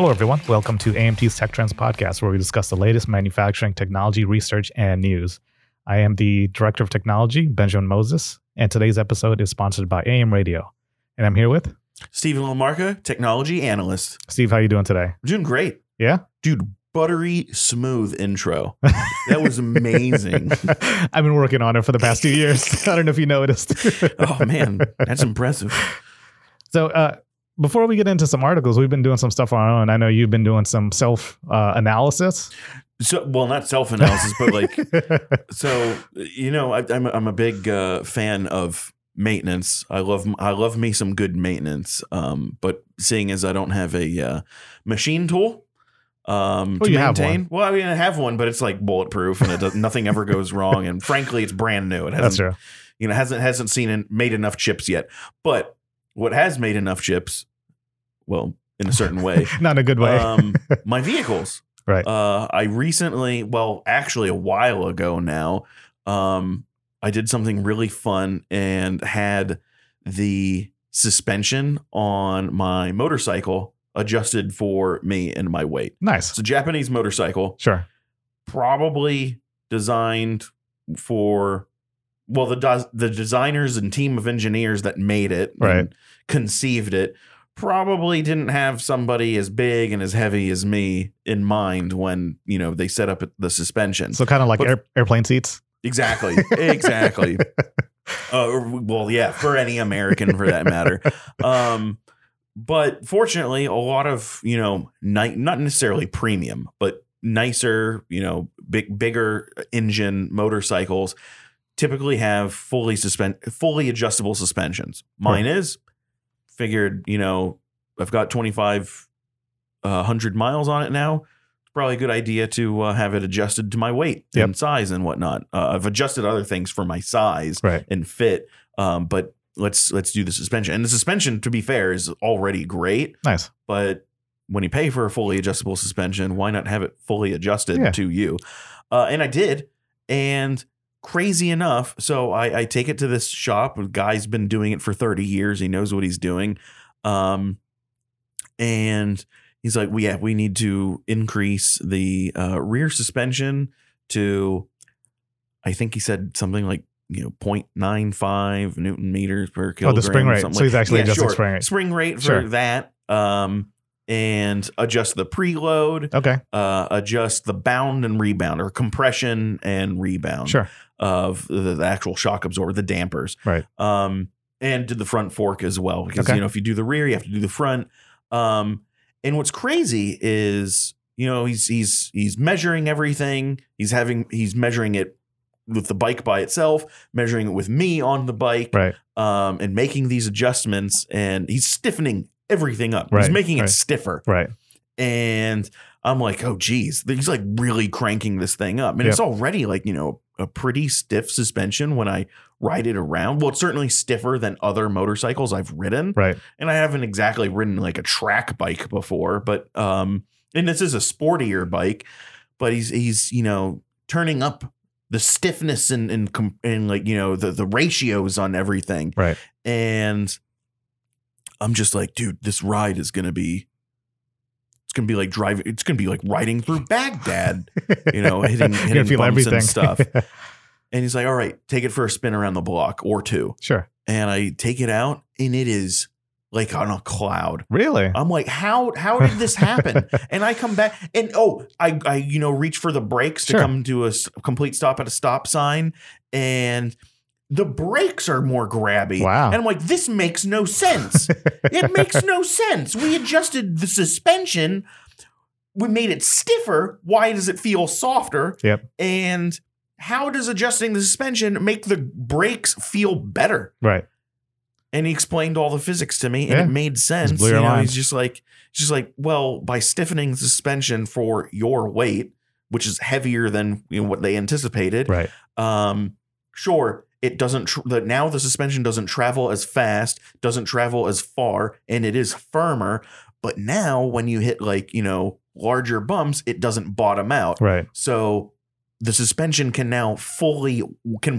Hello, everyone. Welcome to AMT's Tech Trends Podcast, where we discuss the latest manufacturing, technology, research, and news. I am the Director of Technology, Benjamin Moses, and today's episode is sponsored by AM Radio. And I'm here with... Steven LaMarca, Technology Analyst. Steve, how are you doing today? I'm doing great. Yeah? Dude, buttery, smooth intro. That was amazing. I've been working on it for the past 2 years. I don't know if you noticed. Oh, man. That's impressive. So, before we get into some articles, we've been doing some stuff on our own. I know you've been doing some self-analysis. Well, not self-analysis, but like, so, you know, I'm a big fan of maintenance. I love me some good maintenance. But seeing as I don't have a machine tool to maintain. Well, I mean, I have one, but it's like bulletproof and it does, nothing ever goes wrong. And frankly, it's brand new. It hasn't, that's true. You know, hasn't seen and made enough chips yet. But what has made enough chips? Well, in a certain way. Not in a good way. My vehicles. Right. I recently, well, actually a while ago now, I did something really fun and had the suspension on my motorcycle adjusted for me and my weight. Nice. It's a Japanese motorcycle. Sure. Probably designed for... Well, the designers and team of engineers that made it, right, and conceived it, probably didn't have somebody as big and as heavy as me in mind when, you know, they set up the suspension. So kind of like airplane seats. Exactly. Exactly. Well, yeah, for any American, for that matter. But fortunately, a lot of, you know, not necessarily premium, but nicer, you know, bigger engine motorcycles typically have fully adjustable suspensions. Mine is figured, you know, I've got 2,500 miles on it now. It's probably a good idea to have it adjusted to my weight, yep, and size and whatnot. I've adjusted other things for my size, right, and fit. But let's do the suspension, and the suspension, to be fair, is already great. Nice. But when you pay for a fully adjustable suspension, why not have it fully adjusted, yeah, to you? And I did. And crazy enough, so I take it to this shop. A guy's been doing it for 30 years. He knows what he's doing. And he's like, well, yeah, we need to increase the rear suspension to, I think he said something like, you know, 0.95 Newton meters per kilogram. Oh, the spring rate. So he's actually adjusting spring rate. Spring rate for that. And adjust the preload. Okay. Adjust the bound and rebound, or compression and rebound, sure, of the actual shock absorber, the dampers. Right. And did the front fork as well, because, okay, you know, if you do the rear, you have to do the front. And what's crazy is, you know, he's measuring everything. He's measuring it with the bike by itself, measuring it with me on the bike, right, and making these adjustments, and he's stiffening everything up. Right, he's making it stiffer. Right. And I'm like, oh, geez, he's like really cranking this thing up. And, yep, it's already like, you know, a pretty stiff suspension when I ride it around. Well, it's certainly stiffer than other motorcycles I've ridden. Right. And I haven't exactly ridden like a track bike before, but, and this is a sportier bike, but he's, you know, turning up the stiffness and like, you know, the ratios on everything. Right. And I'm just like, dude, this ride is going to be, it's going to be like driving, it's going to be like riding through Baghdad, you know, hitting bumps everything and stuff. And he's like, all right, take it for a spin around the block or two. Sure. And I take it out and it is like on a cloud. Really? I'm like, how did this happen? And I come back and, oh, I, you know, reach for the brakes to, sure, come to a complete stop at a stop sign. And the brakes are more grabby. Wow. And I'm like, this makes no sense. It makes no sense. We adjusted the suspension. We made it stiffer. Why does it feel softer? Yep. And how does adjusting the suspension make the brakes feel better? Right. And he explained all the physics to me, and, yeah, it made sense. Just blew your mind. He's just like, well, by stiffening the suspension for your weight, which is heavier than, you know, what they anticipated. Right. Sure. It doesn't, now the suspension doesn't travel as fast, doesn't travel as far, and it is firmer. But now when you hit, like, you know, larger bumps, it doesn't bottom out. Right. So the suspension can now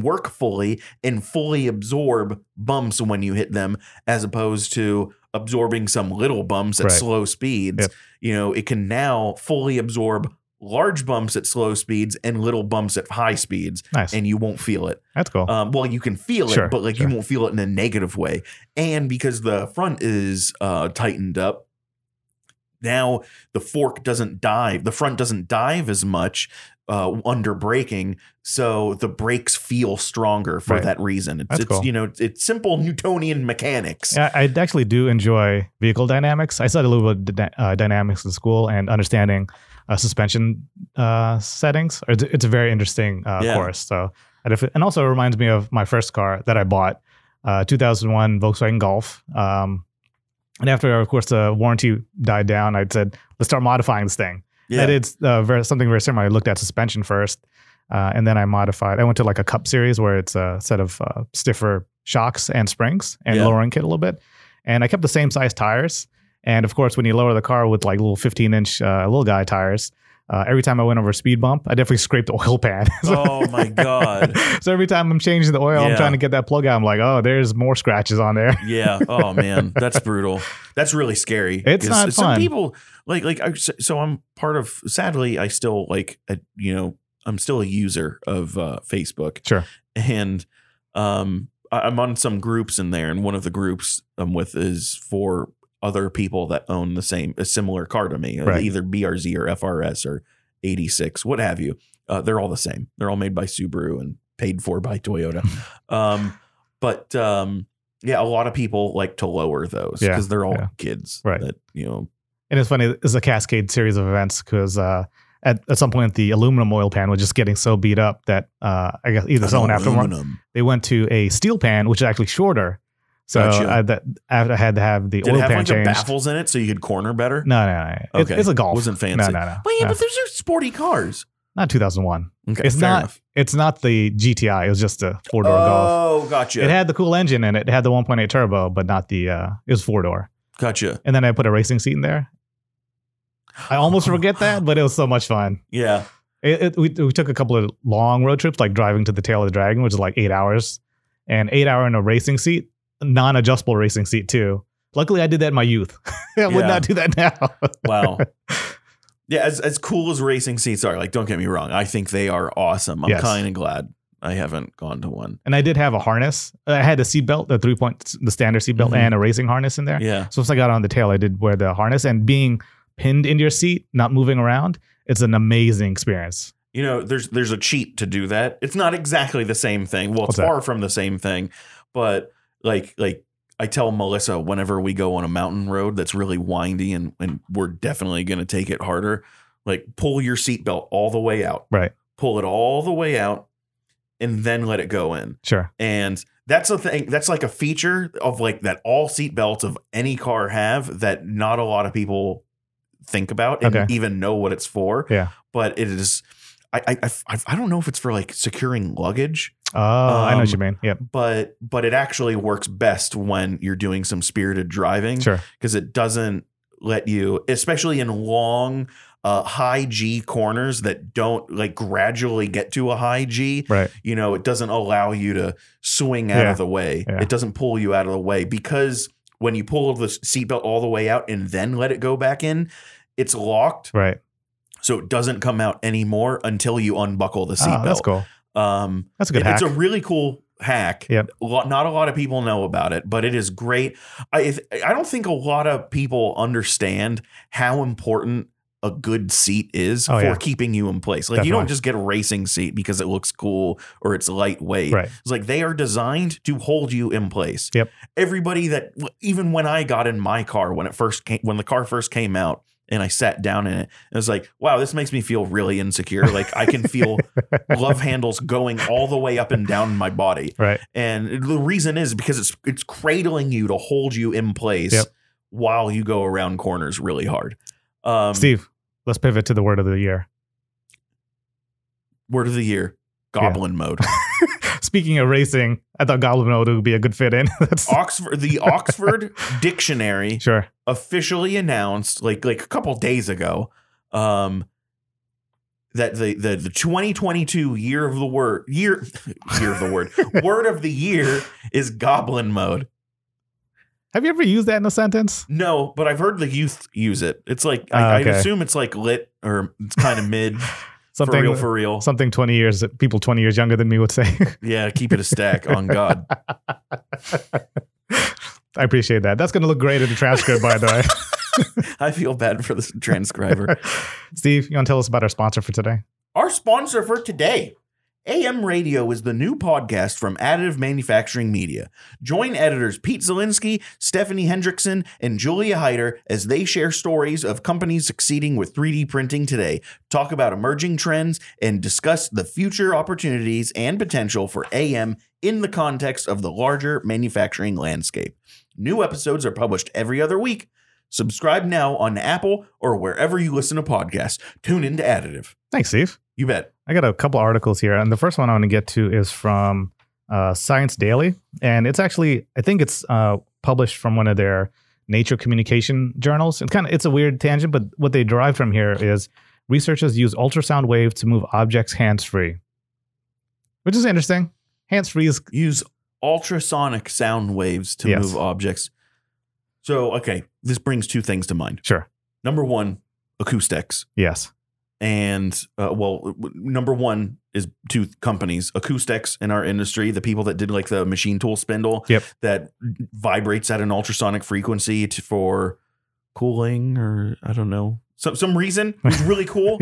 work fully and fully absorb bumps when you hit them, as opposed to, absorbing some little bumps at slow speeds. Yep. You know, it can now fully absorb large bumps at slow speeds and little bumps at high speeds. Nice. And you won't feel it. That's cool. Well, you can feel it, but like you won't feel it in a negative way. And because the front is tightened up, now the fork doesn't dive. The front doesn't dive as much under braking, so the brakes feel stronger for that reason. It's cool. You know, it's simple Newtonian mechanics. I actually do enjoy vehicle dynamics. I studied a little bit of dynamics in school and understanding suspension settings. It's a very interesting course. So, and also it reminds me of my first car that I bought, 2001 Volkswagen Golf. And after, of course, the warranty died down, I said, let's start modifying this thing. Yeah. And it's something very similar. I looked at suspension first, and then I modified. I went to like a Cup Series where it's a set of stiffer shocks and springs and lowering kit a little bit. And I kept the same size tires. And of course, when you lower the car with like little 15-inch little guy tires, every time I went over a speed bump, I definitely scraped the oil pan. Oh, my God. So every time I'm changing the oil, I'm trying to get that plug out. I'm like, oh, there's more scratches on there. Yeah. Oh, man. That's brutal. That's really scary. It's not fun. Some people, so I'm part of, sadly, I still I'm still a user of Facebook. Sure. And I'm on some groups in there. And one of the groups I'm with is for other people that own a similar car to me, either BRZ or FRS or 86, what have you. They're all the same. They're all made by Subaru and paid for by Toyota. A lot of people like to lower those because they're all kids. Right. That, you know. And it's funny. It's a cascade series of events because at some point the aluminum oil pan was just getting so beat up that I guess either someone after one, they went to a steel pan, which is actually shorter. So I had to have the oil pan changed. Did it have like the baffles in it so you could corner better? No. Okay. It's a Golf. It wasn't fancy. No. Well, yeah, but those are sporty cars. Not 2001. Okay, it's not enough. It's not the GTI. It was just a four-door Golf. Oh, gotcha. It had the cool engine in it. It had the 1.8 turbo, but not the it was four-door. Gotcha. And then I put a racing seat in there. I almost forget that, but it was so much fun. Yeah. We took a couple of long road trips, like driving to the Tail of the Dragon, which is like 8 hours. And 8 hour in a racing seat. Non-adjustable racing seat too. Luckily I did that in my youth. I would not do that now. Wow. Yeah. As cool as racing seats are, like, don't get me wrong. I think they are awesome. I'm kind of glad I haven't gone to one. And I did have a harness. I had a seatbelt, the standard seatbelt and a racing harness in there. Yeah. So once I got on the Tail, I did wear the harness, and being pinned into your seat, not moving around. It's an amazing experience. You know, there's a cheat to do that. It's not exactly the same thing. Well, it's far from the same thing, but Like I tell Melissa whenever we go on a mountain road that's really windy and we're definitely going to take it harder, like pull your seatbelt all the way out. Right. Pull it all the way out and then let it go in. Sure. And that's a thing. That's like a feature of like that all seatbelts of any car have that not a lot of people think about and even know what it's for. Yeah. But it is. I don't know if it's for like securing luggage. Oh, I know what you mean. Yeah, but it actually works best when you're doing some spirited driving, sure, because it doesn't let you, especially in long, high G corners that don't like gradually get to a high G. Right. You know, it doesn't allow you to swing out of the way. Yeah. It doesn't pull you out of the way, because when you pull the seatbelt all the way out and then let it go back in, it's locked. Right. So it doesn't come out anymore until you unbuckle the seatbelt. Oh, that's cool. That's a good hack. It's a really cool hack. Yep. Not a lot of people know about it, but it is great. I don't think a lot of people understand how important a good seat is for keeping you in place. Like Definitely. You don't just get a racing seat because it looks cool or it's lightweight. Right. It's like they are designed to hold you in place. Yep. Everybody that, even when I got in my car, when the car first came out, and I sat down in it, and I was like, wow, this makes me feel really insecure. Like I can feel love handles going all the way up and down my body. Right. And the reason is because it's cradling you to hold you in place while you go around corners really hard. Steve, let's pivot to the word of the year. Word of the year. Goblin mode. Speaking of racing, I thought goblin mode would be a good fit in. The Oxford Dictionary officially announced like a couple days ago that the 2022 word of the year is goblin mode. Have you ever used that in a sentence? No, but I've heard the youth use it. It's like, I assume it's like lit, or it's kind of mid. Something, for real. Something 20 years, people 20 years younger than me would say. Yeah, keep it a stack on God. I appreciate that. That's going to look great in the transcript, by the way. I feel bad for this transcriber. Steve, you want to tell us about our sponsor for today? Our sponsor for today, AM Radio, is the new podcast from Additive Manufacturing Media. Join editors Pete Zielinski, Stephanie Hendrickson, and Julia Heider as they share stories of companies succeeding with 3D printing today, talk about emerging trends, and discuss the future opportunities and potential for AM in the context of the larger manufacturing landscape. New episodes are published every other week. Subscribe now on Apple or wherever you listen to podcasts. Tune into Additive. Thanks, Steve. You bet. I got a couple articles here, and the first one I want to get to is from Science Daily, and it's actually, I think it's published from one of their Nature Communication journals. It's a weird tangent, but what they derive from here is researchers use ultrasound waves to move objects hands-free, which is interesting. Hands-free is... Use ultrasonic sound waves to move objects. So, okay, this brings two things to mind. Sure. Number one, acoustics. Yes. And, number one is two companies, Acoustics in our industry, the people that did like the machine tool spindle that vibrates at an ultrasonic frequency for cooling, or I don't know, some reason. It's really cool.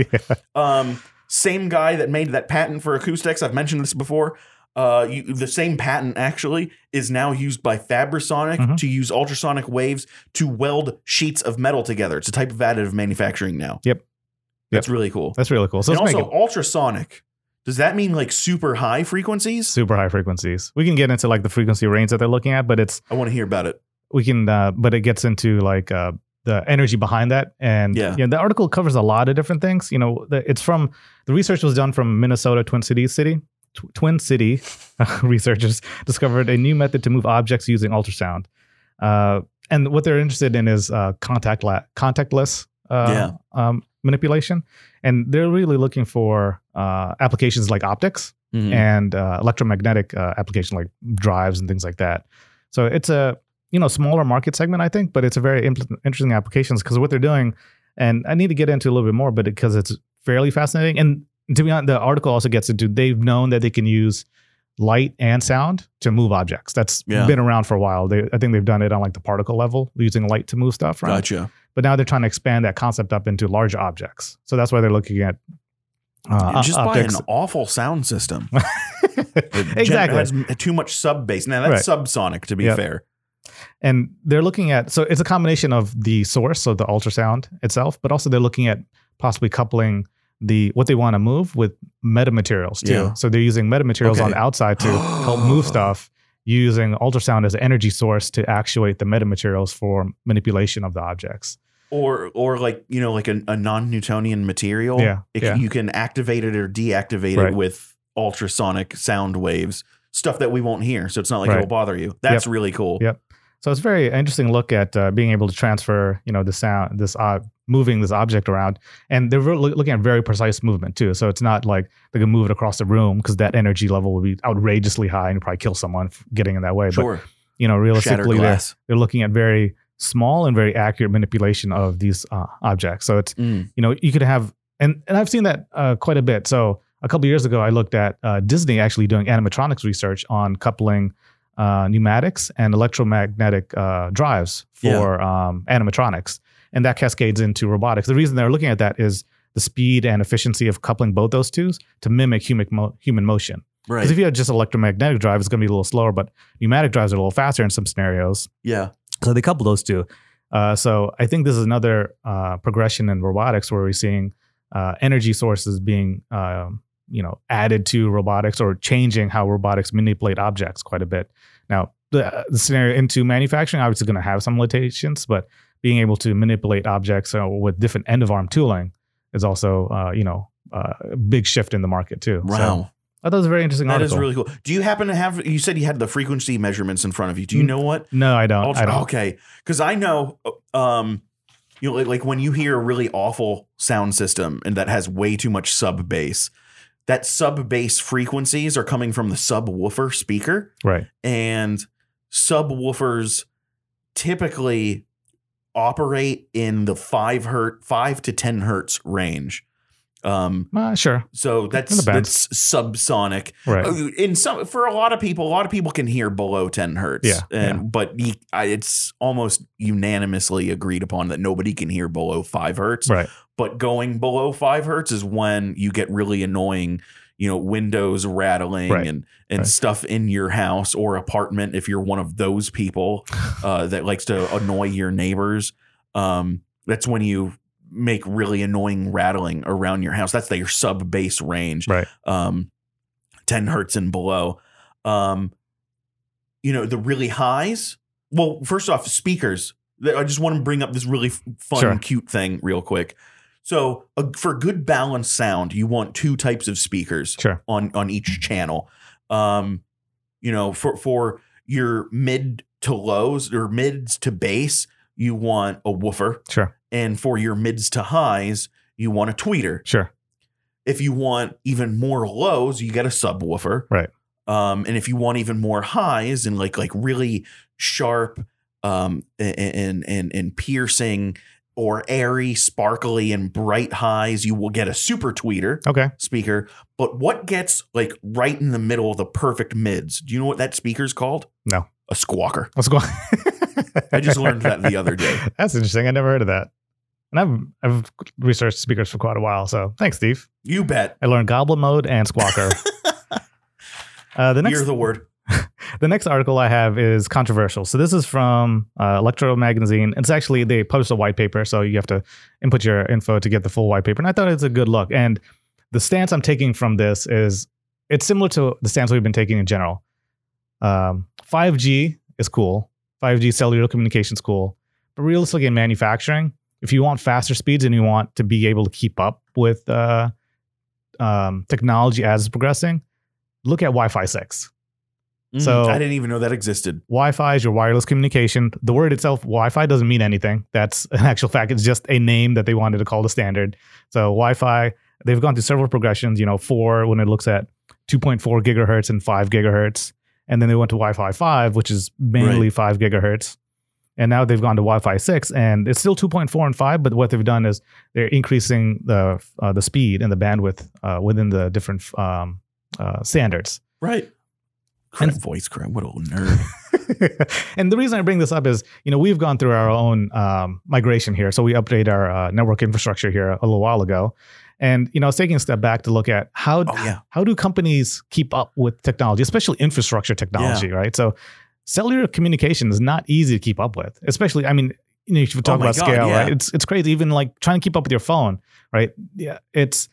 Same guy that made that patent for acoustics. I've mentioned this before. The same patent actually is now used by Fabrisonic to use ultrasonic waves to weld sheets of metal together. It's a type of additive manufacturing now. Yep. That's really cool. That's really cool. So, and also ultrasonic. Does that mean like super high frequencies? Super high frequencies. We can get into like the frequency range that they're looking at, but I want to hear about it. We can, but it gets into like the energy behind that. And the article covers a lot of different things. You know, the research was done from Minnesota Twin City researchers discovered a new method to move objects using ultrasound. And what they're interested in is contactless manipulation, and they're really looking for applications like optics and electromagnetic application like drives and things like that. So it's a smaller market segment, I think, but it's a very interesting applications, because what they're doing, and I need to get into a little bit more, but because it's fairly fascinating. And to be honest, the article also gets into, they've known that they can use light and sound to move objects. That's been around for a while. I think they've done it on like the particle level, using light to move stuff. Right? Gotcha. But now they're trying to expand that concept up into large objects. So that's why they're looking at just optics. By an awful sound system. Exactly. Has too much sub bass. Now that's subsonic, to be fair. And they're looking at, so it's a combination of the source, so the ultrasound itself, but also they're looking at possibly coupling what they want to move with metamaterials too. Yeah. So they're using metamaterials on the outside to help move stuff, using ultrasound as an energy source to actuate the metamaterials for manipulation of the objects. Or like, like a non-Newtonian material. Yeah. You can activate it or deactivate it with ultrasonic sound waves, stuff that we won't hear. So it's not like it will bother you. That's really cool. Yep. So it's a very interesting look at being able to transfer, the sound, moving this object around, and they're looking at very precise movement too. So it's not like they can move it across the room, because that energy level would be outrageously high and probably kill someone getting in that way. Sure. But realistically, they're looking at very small and very accurate manipulation of these objects. So it's you could have, and I've seen that quite a bit. So a couple of years ago, I looked at Disney actually doing animatronics research on coupling pneumatics and electromagnetic drives for animatronics. And that cascades into robotics. The reason they're looking at that is the speed and efficiency of coupling both those two to mimic human motion. Right. Because if you have just electromagnetic drive, it's going to be a little slower, but pneumatic drives are a little faster in some scenarios. Yeah. So they couple those two. So I think this is another progression in robotics, where we're seeing energy sources being added to robotics, or changing how robotics manipulate objects quite a bit. Now, the scenario into manufacturing obviously is going to have some limitations, but being able to manipulate objects with different end-of-arm tooling is also, a big shift in the market too. Wow. So I thought it was a very interesting article. That is really cool. Do you happen to have, you said you had the frequency measurements in front of you. Do you know what? No, I don't. Okay. Because I know, like when you hear a really awful sound system and that has way too much sub bass, that sub bass frequencies are coming from the subwoofer speaker. Right. And subwoofers typically operate in the 5 to 10 hertz range. Sure. So that's subsonic. Right. For a lot of people can hear below 10 hertz. Yeah. But it's almost unanimously agreed upon that nobody can hear below 5 hertz. Right. But going below 5 hertz is when you get really annoying, windows rattling and stuff in your house or apartment. If you're one of those people that likes to annoy your neighbors, that's when you make really annoying rattling around your house. That's their sub bass range, 10 hertz and below. The really highs. Well, first off, speakers. I just want to bring up this really fun, cute thing real quick. So for good balanced sound, you want two types of speakers on each channel. For your mid to lows or mids to bass, you want a woofer. Sure. And for your mids to highs, you want a tweeter. Sure. If you want even more lows, you get a subwoofer. Right. And if you want even more highs and like really sharp and piercing or airy, sparkly and bright highs, you will get a super tweeter speaker. But what gets right in the middle of the perfect mids? Do you know what that speaker's called? No. A squawker. A squawker. I just learned that the other day. That's interesting. I never heard of that. And I've researched speakers for quite a while. So thanks, Steve. You bet. I learned goblin mode and squawker. Hear the word. The next article I have is controversial. So this is from Electro Magazine. It's actually, they published a white paper. So you have to input your info to get the full white paper. And I thought it's a good look. And the stance I'm taking from this is it's similar to the stance we've been taking in general. 5G is cool. 5G cellular communication is cool. But realistically in manufacturing, if you want faster speeds and you want to be able to keep up with technology as it's progressing, look at Wi-Fi 6. So I didn't even know that existed. Wi-Fi is your wireless communication. The word itself, Wi-Fi, doesn't mean anything. That's an actual fact. It's just a name that they wanted to call the standard. So Wi-Fi, they've gone through several progressions, 4 when it looks at 2.4 gigahertz and 5 gigahertz. And then they went to Wi-Fi 5, which is mainly 5 gigahertz. And now they've gone to Wi-Fi 6, and it's still 2.4 and 5, but what they've done is they're increasing the speed and the bandwidth within the different standards. Right. Crap, voice crap. What a little nerd. And the reason I bring this up is, we've gone through our own migration here. So we updated our network infrastructure here a little while ago. And, I was taking a step back to look at how do companies keep up with technology, especially infrastructure technology, right? So cellular communication is not easy to keep up with, especially, if you talk about scale, right? It's crazy. Even trying to keep up with your phone, right? Yeah. It's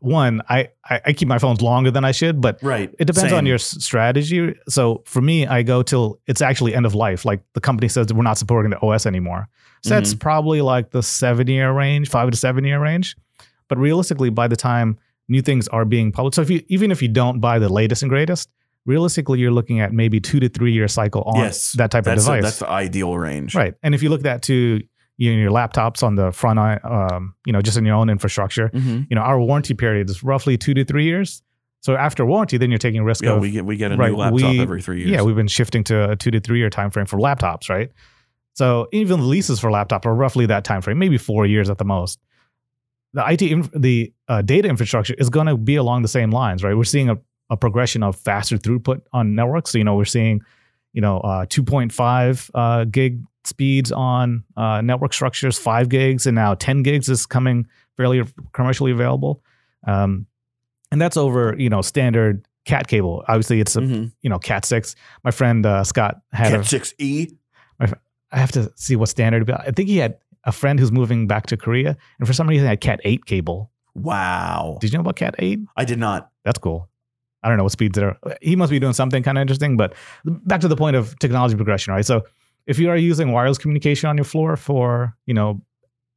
one, I keep my phones longer than I should, but it depends on your strategy. So for me, I go till it's actually end of life. Like the company says that we're not supporting the OS anymore. So that's probably the 7-year range, 5 to 7 year range. But realistically, by the time new things are being published, so even if you don't buy the latest and greatest, realistically, you're looking at maybe 2 to 3 year cycle on that type of device. That's the ideal range. Right. And if you look that to your laptops on the front, just in your own infrastructure, our warranty period is roughly 2 to 3 years. So after warranty, then you're taking risk of. We get a new laptop every 3 years. Yeah, we've been shifting to a 2 to 3 year time frame for laptops, right? So even the leases for laptops are roughly that time frame, maybe 4 years at the most. The data infrastructure is going to be along the same lines, right? We're seeing a progression of faster throughput on networks. So, we're seeing, 2.5 gig speeds on network structures, 5 gigs, and now 10 gigs is coming fairly commercially available. And that's over, standard cat cable. Obviously, it's, Cat 6. My friend Scott had Cat 6E. I have to see what standard. I think he had a friend who's moving back to Korea, and for some reason, I had Cat 8 cable. Wow! Did you know about Cat 8? I did not. That's cool. I don't know what speeds there are. He must be doing something kind of interesting. But back to the point of technology progression, right? So, if you are using wireless communication on your floor for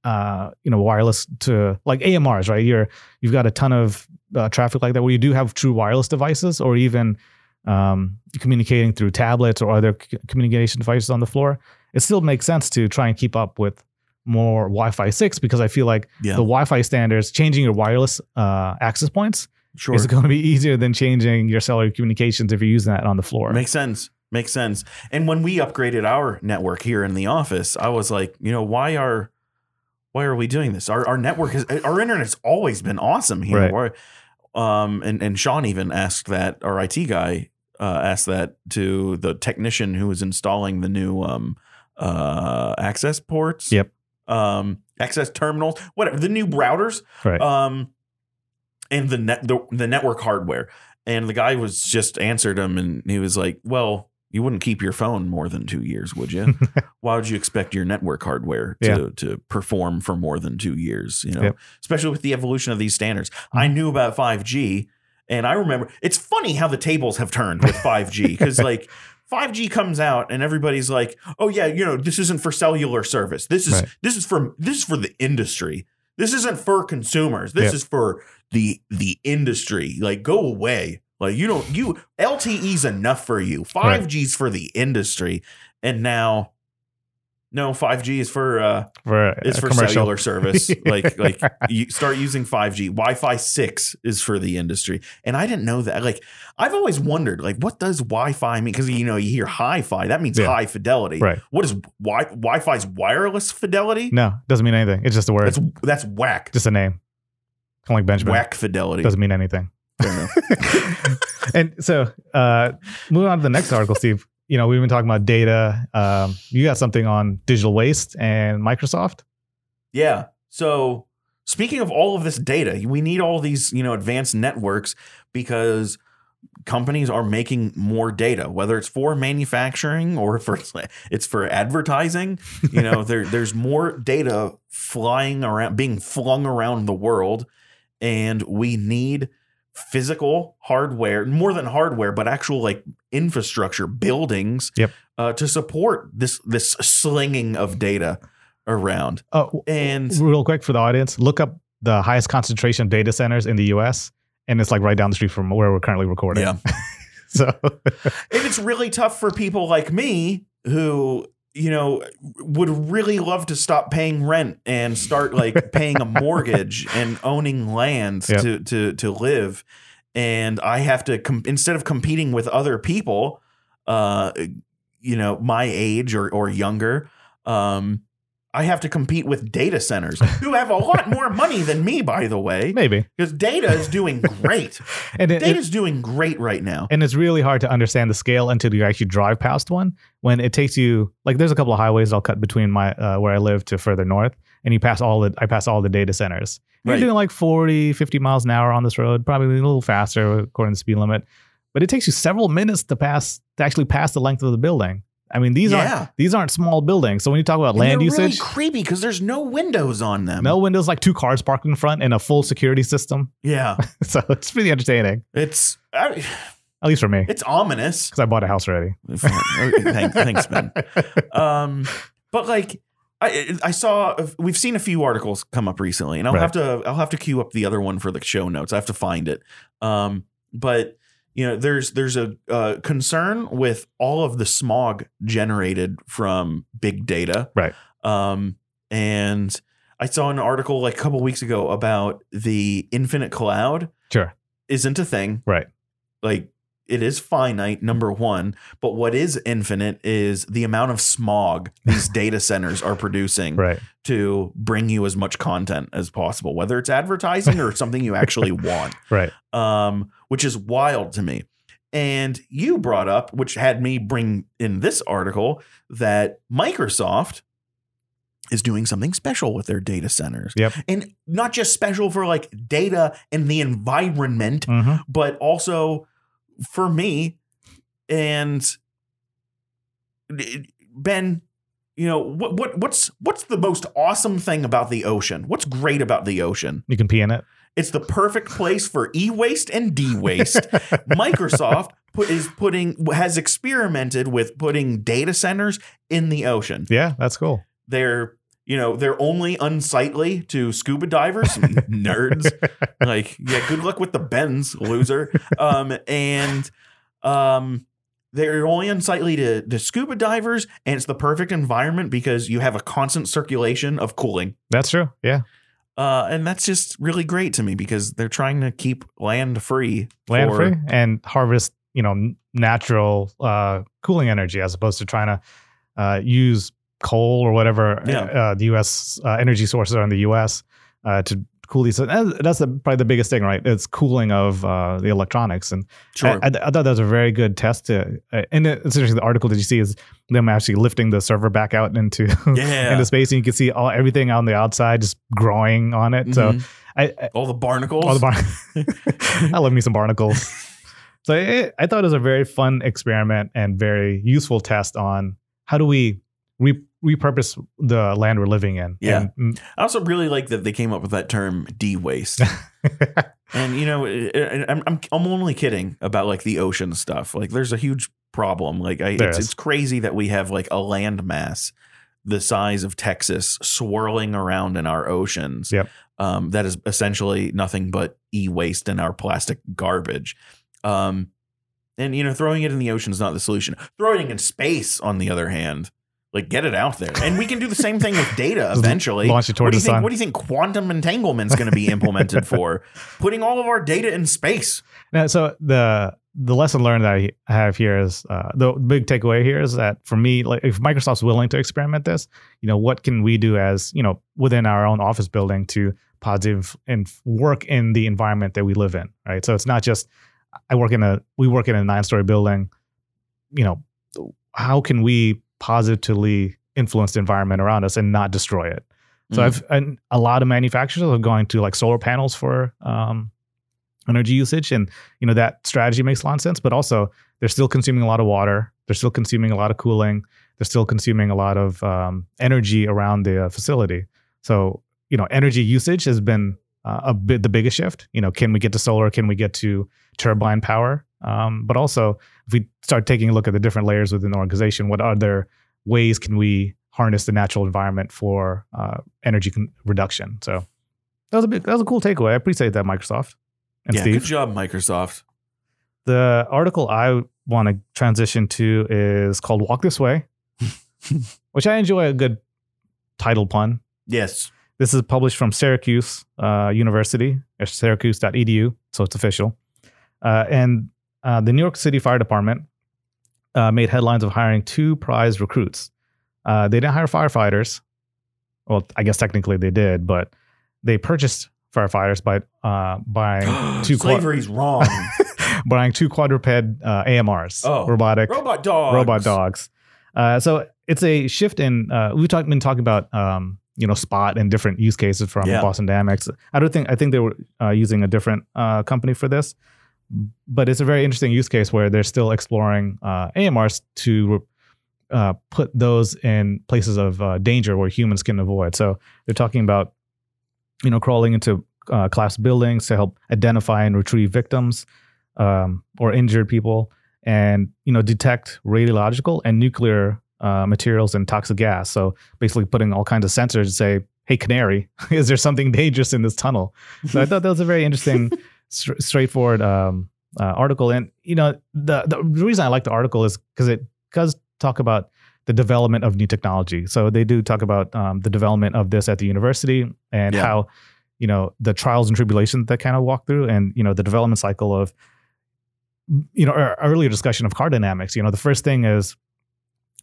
wireless to like AMRs, right? You've got a ton of traffic like that where you do have true wireless devices, or even communicating through tablets or other communication devices on the floor. It still makes sense to try and keep up with more Wi-Fi 6, because I feel like the Wi-Fi standards, changing your wireless access points is going to be easier than changing your cellular communications if you're using that on the floor. Makes sense. Makes sense. And when we upgraded our network here in the office, I was like, you know, why are we doing this? Our network is, our internet's always been awesome here. Right. And Sean even asked that, our IT guy asked that to the technician who was installing the new access ports. Yep. Access terminals, whatever, the new routers. Right. And the network hardware. And the guy was just answered him, and he was like, well, you wouldn't keep your phone more than 2 years, would you? Why would you expect your network hardware to perform for more than 2 years? You know, especially with the evolution of these standards. I knew about 5G, and I remember it's funny how the tables have turned with 5G because like 5G comes out and everybody's like, oh yeah, you know, this isn't for cellular service. This is for the industry. This isn't for consumers. This is for the industry. Like, go away. Like, you LTE's enough for you. 5G's for the industry. And now, no, 5G is for cellular service. like you start using 5G. Wi-Fi 6 is for the industry. And I didn't know that. Like, I've always wondered, like, what does Wi-Fi mean? Because, you know, you hear hi-fi. That means high fidelity. Right. What is Wi-Fi's wireless fidelity? No, doesn't mean anything. It's just a word. That's whack. Just a name. Kind of like Benjamin. Whack fidelity. Doesn't mean anything. And so moving on to the next article, Steve, you know, we've been talking about data. You got something on digital waste and Microsoft. Yeah. So speaking of all of this data, we need all these, you know, advanced networks because companies are making more data, whether it's for manufacturing or for advertising. You know, there's more data flying around, being flung around the world, and we need physical hardware, more than hardware, but actual like infrastructure, buildings, to support this slinging of data around. And real quick for the audience, look up the highest concentration of data centers in the U.S. and it's like right down the street from where we're currently recording. Yeah. So, and it's really tough for people like me who, you know, would really love to stop paying rent and start like paying a mortgage and owning land to live. And I have to, instead of competing with other people, you know, my age or younger, I have to compete with data centers who have a lot more money than me, by the way. Maybe. Because data is doing great. And data's doing great right now. And it's really hard to understand the scale until you actually drive past one. When it takes you, like there's a couple of highways I'll cut between my where I live to further north. And I pass all the data centers. Right. You're doing like 40, 50 miles an hour on this road, probably a little faster according to the speed limit. But it takes you several minutes to actually pass the length of the building. I mean, these aren't small buildings. So when you talk about land usage, really creepy because there's no windows on them. No windows, like two cars parked in front and a full security system. Yeah. So it's pretty entertaining. At least for me. It's ominous. Because I bought a house already. Thanks, Ben. But like I saw, we've seen a few articles come up recently, and I'll have to queue up the other one for the show notes. I have to find it. But you know, there's a concern with all of the smog generated from big data. Right. And I saw an article like a couple of weeks ago about the infinite cloud. Sure. Isn't a thing. Right. Like it is finite, number one. But what is infinite is the amount of smog these data centers are producing to bring you as much content as possible, whether it's advertising or something you actually want. Right. Which is wild to me. And you brought up, which had me bring in this article, that Microsoft is doing something special with their data centers. Yep. And not just special for like data and the environment, but also for me and Ben. You know, what's the most awesome thing about the ocean? What's great about the ocean? You can pee in it. It's the perfect place for e-waste and de-waste. Microsoft has experimented with putting data centers in the ocean. Yeah, that's cool. They're only unsightly to scuba divers, nerds. Like, yeah, good luck with the bends, loser. They're only unsightly to scuba divers, and it's the perfect environment because you have a constant circulation of cooling. That's true. Yeah. And that's just really great to me because they're trying to keep land free and harvest, you know, natural cooling energy as opposed to trying to use coal or whatever the U.S. Energy sources are in the U.S. To cool these. That's probably the biggest thing, right? It's cooling of the electronics. And sure. I thought that was a very good test. And it's interesting, the article that you see is them actually lifting the server back out into space. And you can see everything on the outside just growing on it. Mm-hmm. So all the barnacles. I love me some barnacles. So I thought it was a very fun experiment and very useful test on how do we repurpose the land we're living in. Yeah. And I also really like that they came up with that term de-waste. And, you know, I'm only kidding about like the ocean stuff. Like there's a huge problem. Like it's crazy that we have like a land mass the size of Texas swirling around in our oceans. Yep. That is essentially nothing but e-waste in our plastic garbage. And, you know, throwing it in the ocean is not the solution. Throwing it in space, on the other hand, like get it out there. And we can do the same thing with data eventually. Launch it toward the sun. What do you think quantum entanglement is going to be implemented for? Putting all of our data in space. Now, so the lesson learned that I have here is the big takeaway here is that for me, like if Microsoft's willing to experiment this, you know, what can we do as, you know, within our own office building to positive and work in the environment that we live in, right? So it's not just we work in a 9-story building, you know, how can we positively influence the environment around us and not destroy it? So a lot of manufacturers are going to like solar panels for energy usage. And, you know, that strategy makes a lot of sense, but also they're still consuming a lot of water. They're still consuming a lot of cooling. They're still consuming a lot of energy around the facility. So, you know, energy usage has been the biggest shift. You know, can we get to solar? Can we get to turbine power? But also, if we start taking a look at the different layers within the organization, what other ways can we harness the natural environment for energy reduction? So that was a cool takeaway. I appreciate that, Microsoft. And yeah, Steve, good job, Microsoft. The article I want to transition to is called "Walk This Way," which I enjoy a good title pun. Yes. This is published from Syracuse University, syracuse.edu, so it's official. And the New York City Fire Department made headlines of hiring 2 prize recruits. They didn't hire firefighters. Well, I guess technically they did, but they purchased firefighters by buying 2 Slavery's wrong. Buying 2 quadruped AMRs, robot dogs. So it's a shift in. Been talking about. You know, Spot and different use cases from Boston Dynamics. I think they were using a different company for this, but it's a very interesting use case where they're still exploring AMRs to put those in places of danger where humans can avoid. So they're talking about, you know, crawling into collapsed buildings to help identify and retrieve victims or injured people, and, you know, detect radiological and nuclear materials and toxic gas. So basically putting all kinds of sensors to say, hey, canary, is there something dangerous in this tunnel? So I thought that was a very interesting, straightforward article. And, you know, the reason I like the article is because it does talk about the development of new technology. So they do talk about the development of this at the university and how, you know, the trials and tribulations that kind of walk through and, you know, the development cycle of, you know, our earlier discussion of car dynamics. You know, the first thing is,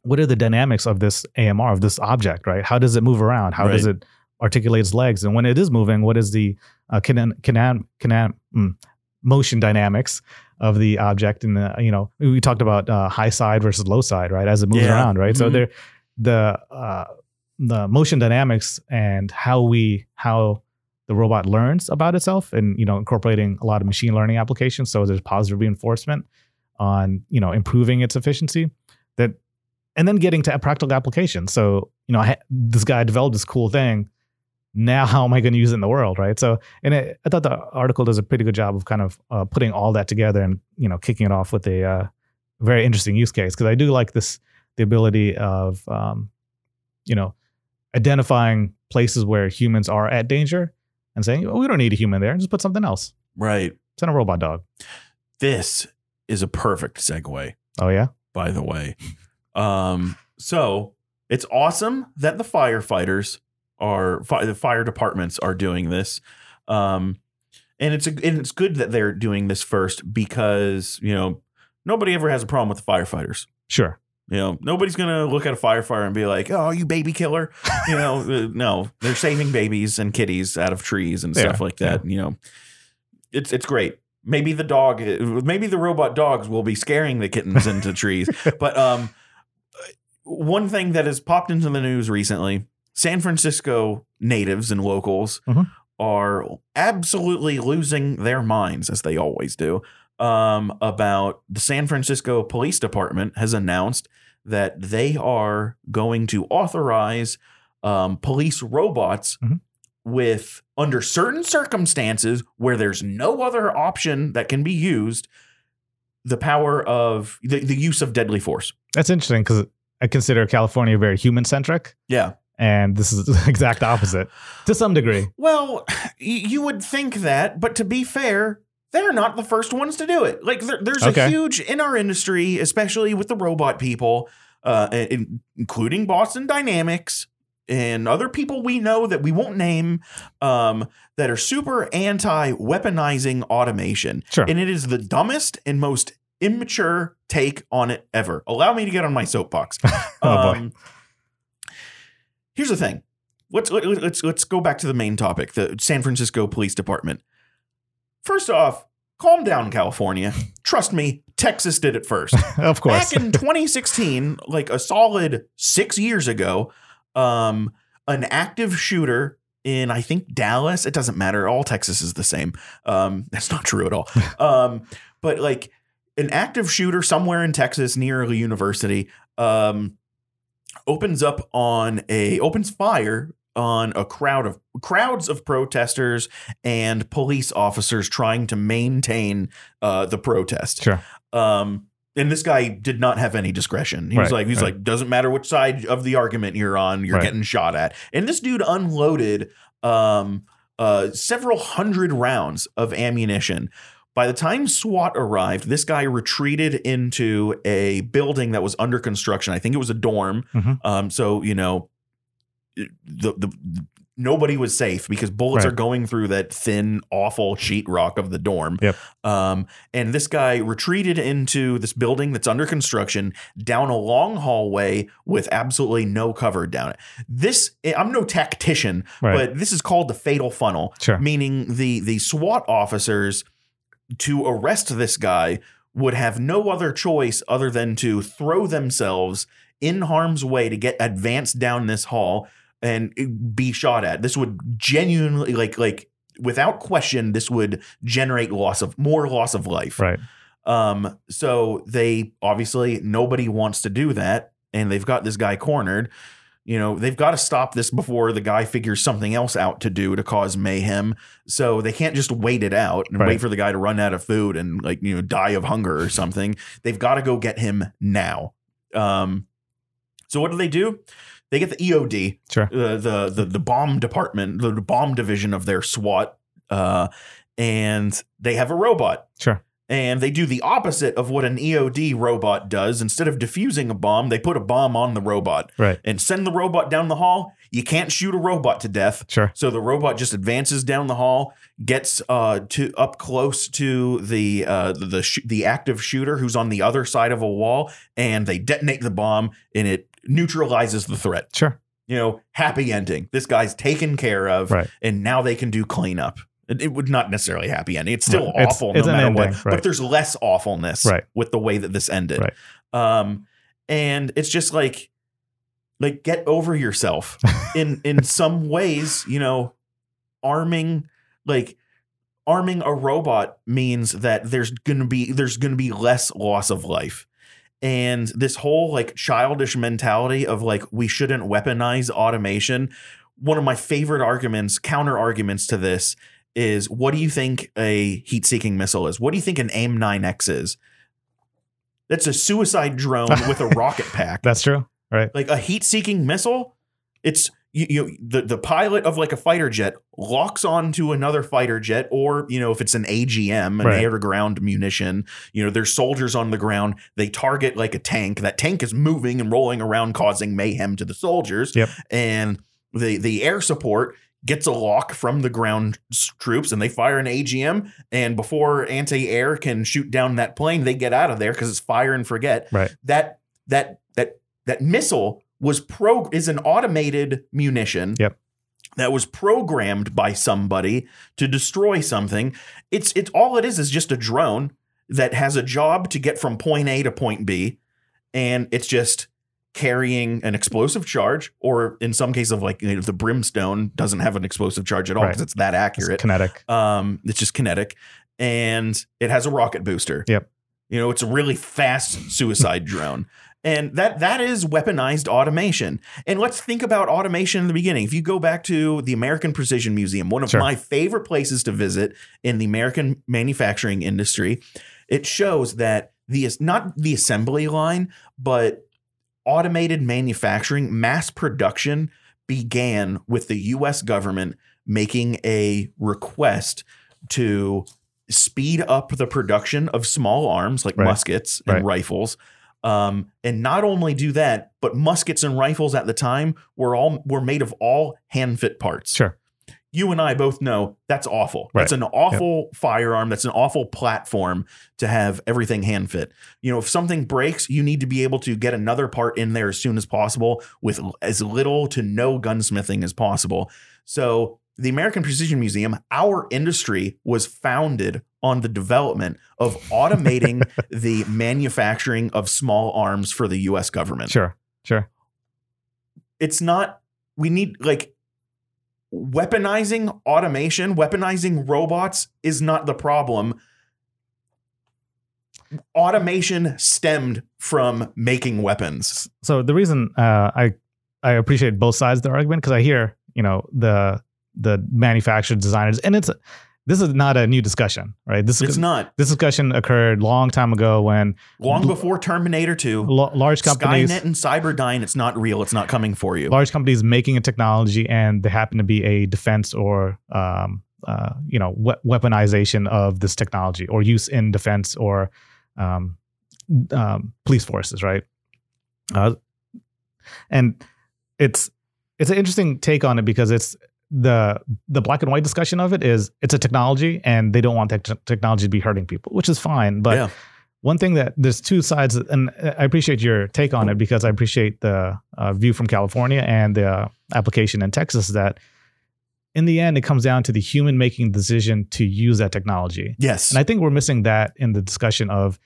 what are the dynamics of this AMR, of this object, right? How does it move around? How does it articulate its legs? And when it is moving, what is the motion dynamics of the object? And, you know, we talked about high side versus low side, right? As it moves around, right? Mm-hmm. So there, the motion dynamics and how the robot learns about itself and, you know, incorporating a lot of machine learning applications. So there's positive reinforcement on, you know, improving its efficiency. And then getting to practical applications. So, you know, this guy developed this cool thing. Now, how am I going to use it in the world, right? So, and I thought the article does a pretty good job of kind of putting all that together and, you know, kicking it off with a very interesting use case. Because I do like the ability of, you know, identifying places where humans are at danger and saying, well, we don't need a human there. Just put something else. Right. Send a robot dog. This is a perfect segue. Oh, yeah? By the way. So it's awesome that the firefighters the fire departments are doing this. And it's good that they're doing this first because, you know, nobody ever has a problem with the firefighters. Sure. You know, nobody's going to look at a firefighter and be like, oh, you baby killer. You know, no, they're saving babies and kitties out of trees and stuff like that. Yeah. You know, it's great. Maybe the dog, maybe the robot dogs will be scaring the kittens into trees. But one thing that has popped into the news recently, San Francisco natives and locals are absolutely losing their minds, as they always do. About the San Francisco Police Department has announced that they are going to authorize police robots with, under certain circumstances where there's no other option that can be used, the power of the use of deadly force. That's interesting because I consider California very human centric. Yeah. And this is the exact opposite to some degree. Well, you would think that, but to be fair, they're not the first ones to do it. Like there's a huge in our industry, especially with the robot people, including Boston Dynamics and other people we know that we won't name, that are super anti-weaponizing automation. Sure. And it is the dumbest and most immature take on it ever. Allow me to get on my soapbox. Boy. Here's the thing. Let's go back to the main topic, the San Francisco Police Department. First off, calm down, California. Trust me, Texas did it first. Of course. Back in 2016, like a solid 6 years ago, an active shooter in, I think, Dallas. It doesn't matter. All Texas is the same. That's not true at all. But like an active shooter somewhere in Texas near a university opens fire on a crowds of protesters and police officers trying to maintain the protest. Sure. And this guy did not have any discretion. He was like, doesn't matter which side of the argument you're on, you're getting shot at. And this dude unloaded several hundred rounds of ammunition. By the time SWAT arrived, this guy retreated into a building that was under construction. I think it was a dorm. So, you know, nobody was safe because bullets are going through that thin, awful sheetrock of the dorm. Yep. And this guy retreated into this building that's under construction down a long hallway with absolutely no cover down it. I'm no tactician, but this is called the fatal funnel, meaning the SWAT officers to arrest this guy would have no other choice other than to throw themselves in harm's way to get advanced down this hall and be shot at. This would genuinely, like without question, this would generate more loss of life. Right. So they obviously, nobody wants to do that, and they've got this guy cornered. You know, they've got to stop this before the guy figures something else out to do to cause mayhem. So they can't just wait it out and wait for the guy to run out of food and, like, you know, die of hunger or something. They've got to go get him now. So what do? They get the EOD, the bomb department, the bomb division of their SWAT, and they have a robot. Sure. And they do the opposite of what an EOD robot does. Instead of defusing a bomb, they put a bomb on the robot. Right. And send the robot down the hall. You can't shoot a robot to death. Sure. So the robot just advances down the hall, gets up close to the active shooter who's on the other side of a wall, and they detonate the bomb, and it neutralizes the threat. Sure. You know, happy ending. This guy's taken care of, and now they can do cleanup. It would not necessarily happy ending. It's still awful no matter what, but there's less awfulness with the way that this ended. Right. And it's just like get over yourself in some ways. You know, arming a robot means that there's going to be less loss of life. And this whole childish mentality of we shouldn't weaponize automation. One of my favorite counter arguments to this is, what do you think a heat-seeking missile is? What do you think an AIM-9X is? That's a suicide drone with a rocket pack. That's true, right? Like a heat-seeking missile, it's the pilot of a fighter jet locks onto another fighter jet, or, you know, if it's an AGM, an air-to-ground munition, you know, there's soldiers on the ground. They target a tank. That tank is moving and rolling around, causing mayhem to the soldiers. Yep. And the air support gets a lock from the ground troops and they fire an AGM. And before anti-air can shoot down that plane, they get out of there because it's fire and forget. Right. That missile is an automated munition. Yep. That was programmed by somebody to destroy something. It's all it is just a drone that has a job to get from point A to point B, and it's just carrying an explosive charge, or in some case of the Brimstone doesn't have an explosive charge at all because it's that accurate. It's kinetic. It's just kinetic, and it has a rocket booster. Yep. It's a really fast suicide drone. And that is weaponized automation. And let's think about automation in the beginning. If you go back to the American Precision Museum, one of my favorite places to visit in the American manufacturing industry, it shows that not the assembly line, but automated manufacturing, mass production began with the U.S. government making a request to speed up the production of small arms like muskets and rifles. And not only do that, but muskets and rifles at the time were made of all hand-fit parts. Sure. You and I both know that's awful. Right. That's an awful firearm. That's an awful platform to have everything hand-fit. If something breaks, you need to be able to get another part in there as soon as possible with as little to no gunsmithing as possible. So the American Precision Museum, our industry, was founded on the development of automating the manufacturing of small arms for the U.S. government. Sure. It's not, we need weaponizing automation, weaponizing robots is not the problem. Automation stemmed from making weapons. So the reason I appreciate both sides of the argument, because I hear, the manufacturer designers, and this is not a new discussion, right? This discussion occurred long time ago before Terminator 2, large companies, Skynet and Cyberdyne. It's not real. It's not coming for you. Large companies making a technology, and they happen to be a defense or weaponization of this technology, or use in defense or police forces, right? And it's an interesting take on it, because it's. The black and white discussion of it is it's a technology, and they don't want that technology to be hurting people, which is fine. But one thing that there's two sides, and I appreciate your take on it, because I appreciate the view from California and the application in Texas, that in the end, it comes down to the human making the decision to use that technology. Yes. And I think we're missing that in the discussion of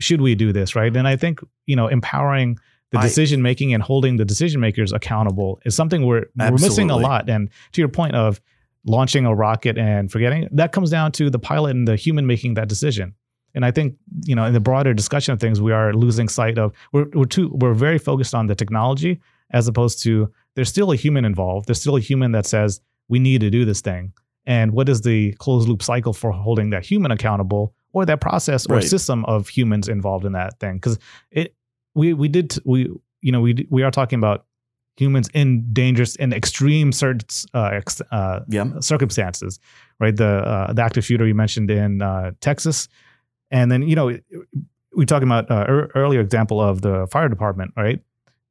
should we do this, right? And I think, empowering the decision making and holding the decision makers accountable is something we're missing a lot. And to your point of launching a rocket and forgetting, that comes down to the pilot and the human making that decision. And I think, in the broader discussion of things, we are losing sight of, we're very focused on the technology, as opposed to there's still a human involved. There's still a human that says we need to do this thing. And what is the closed loop cycle for holding that human accountable, or that process or system of humans involved in that thing? Because we are talking about humans in dangerous and extreme circumstances, right? The active shooter you mentioned in Texas, and then we're talking about earlier example of the fire department, right?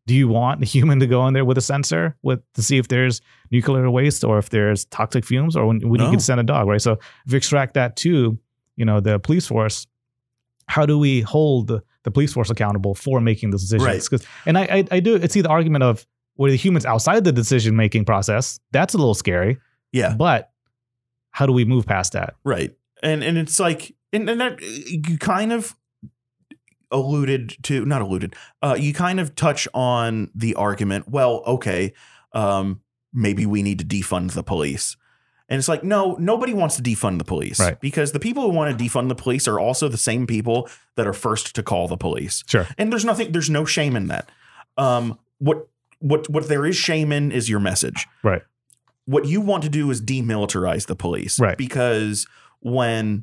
Do you want a human to go in there with a sensor to see if there's nuclear waste or if there's toxic fumes, or when you can send a dog, right? So if you extract that to the police force, how do we hold the police force accountable for making those decisions? Right. And I do see the argument of where the humans outside the decision making process. That's a little scary. Yeah. But how do we move past that? Right. And it's and that you kind of you kind of touch on the argument. Well, okay, maybe we need to defund the police. And it's no, nobody wants to defund the police, because the people who want to defund the police are also the same people that are first to call the police. Sure. And there's no shame in that. What there is shame in is your message. Right. What you want to do is demilitarize the police. Right. Because what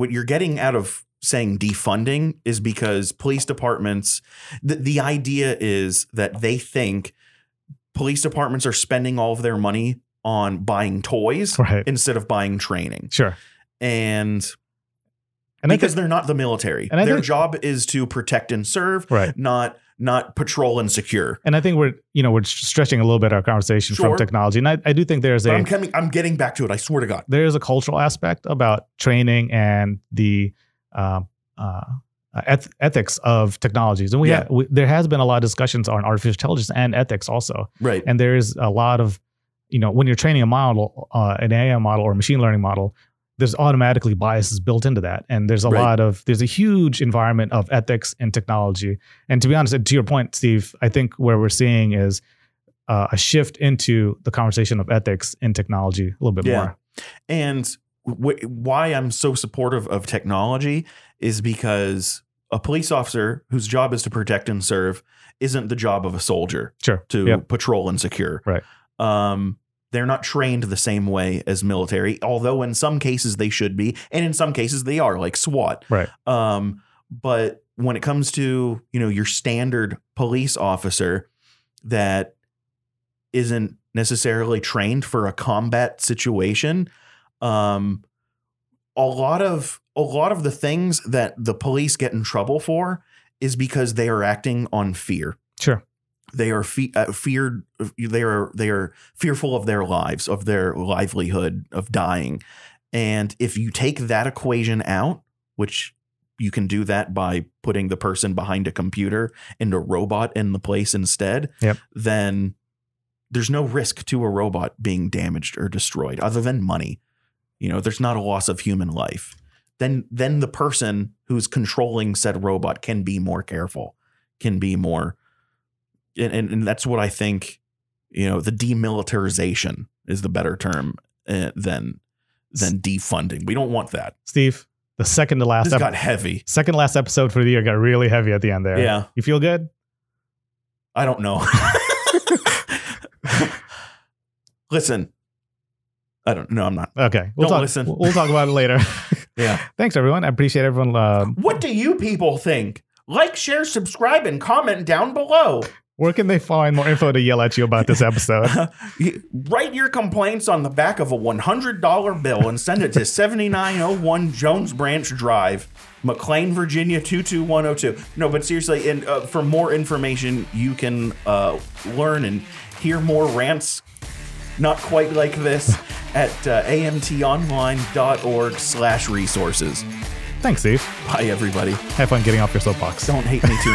you're getting out of saying defunding is because police departments, the idea is that they think police departments are spending all of their money on buying toys instead of buying training. Sure. And because they're not the military. Their job is to protect and serve, not not patrol and secure. And I think we're stretching a little bit our conversation from technology. And I do think there's I'm getting back to it. I swear to God. There is a cultural aspect about training and the ethics of technologies. And there has been a lot of discussions on artificial intelligence and ethics also. Right. And there is a lot of, when you're training a model, an AI model or a machine learning model, there's automatically biases built into that. And there's a huge environment of ethics and technology. And to be honest, to your point, Steve, I think where we're seeing is a shift into the conversation of ethics in technology a little bit more. And why I'm so supportive of technology is because a police officer whose job is to protect and serve isn't the job of a soldier to patrol and secure. Right. They're not trained the same way as military, although in some cases they should be. And in some cases they are, like SWAT. Right. But when it comes to, your standard police officer that isn't necessarily trained for a combat situation, a lot of the things that the police get in trouble for is because they are acting on fear. Sure. They are feared. They are fearful of their lives, of their livelihood, of dying. And if you take that equation out, which you can do that by putting the person behind a computer and a robot in the place instead, then there's no risk to a robot being damaged or destroyed other than money. There's not a loss of human life. Then the person who's controlling said robot can be more careful, can be more. And that's what I think, the demilitarization is the better term than defunding. We don't want that. Steve, the second to last got heavy. Second to last episode for the year got really heavy at the end there. Yeah. You feel good? I don't know. Listen. I don't know. I'm not. Okay. Listen. We'll talk about it later. Yeah. Thanks, everyone. I appreciate everyone. What do you people think? Like, share, subscribe, and comment down below. Where can they find more info to yell at you about this episode? Write your complaints on the back of a $100 bill and send it to 7901 Jones Branch Drive, McLean, Virginia 22102. No, but seriously, and for more information, you can learn and hear more rants, not quite like this, at amtonline.org/resources. Thanks, Steve. Bye, everybody. Have fun getting off your soapbox. Don't hate me too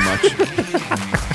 much.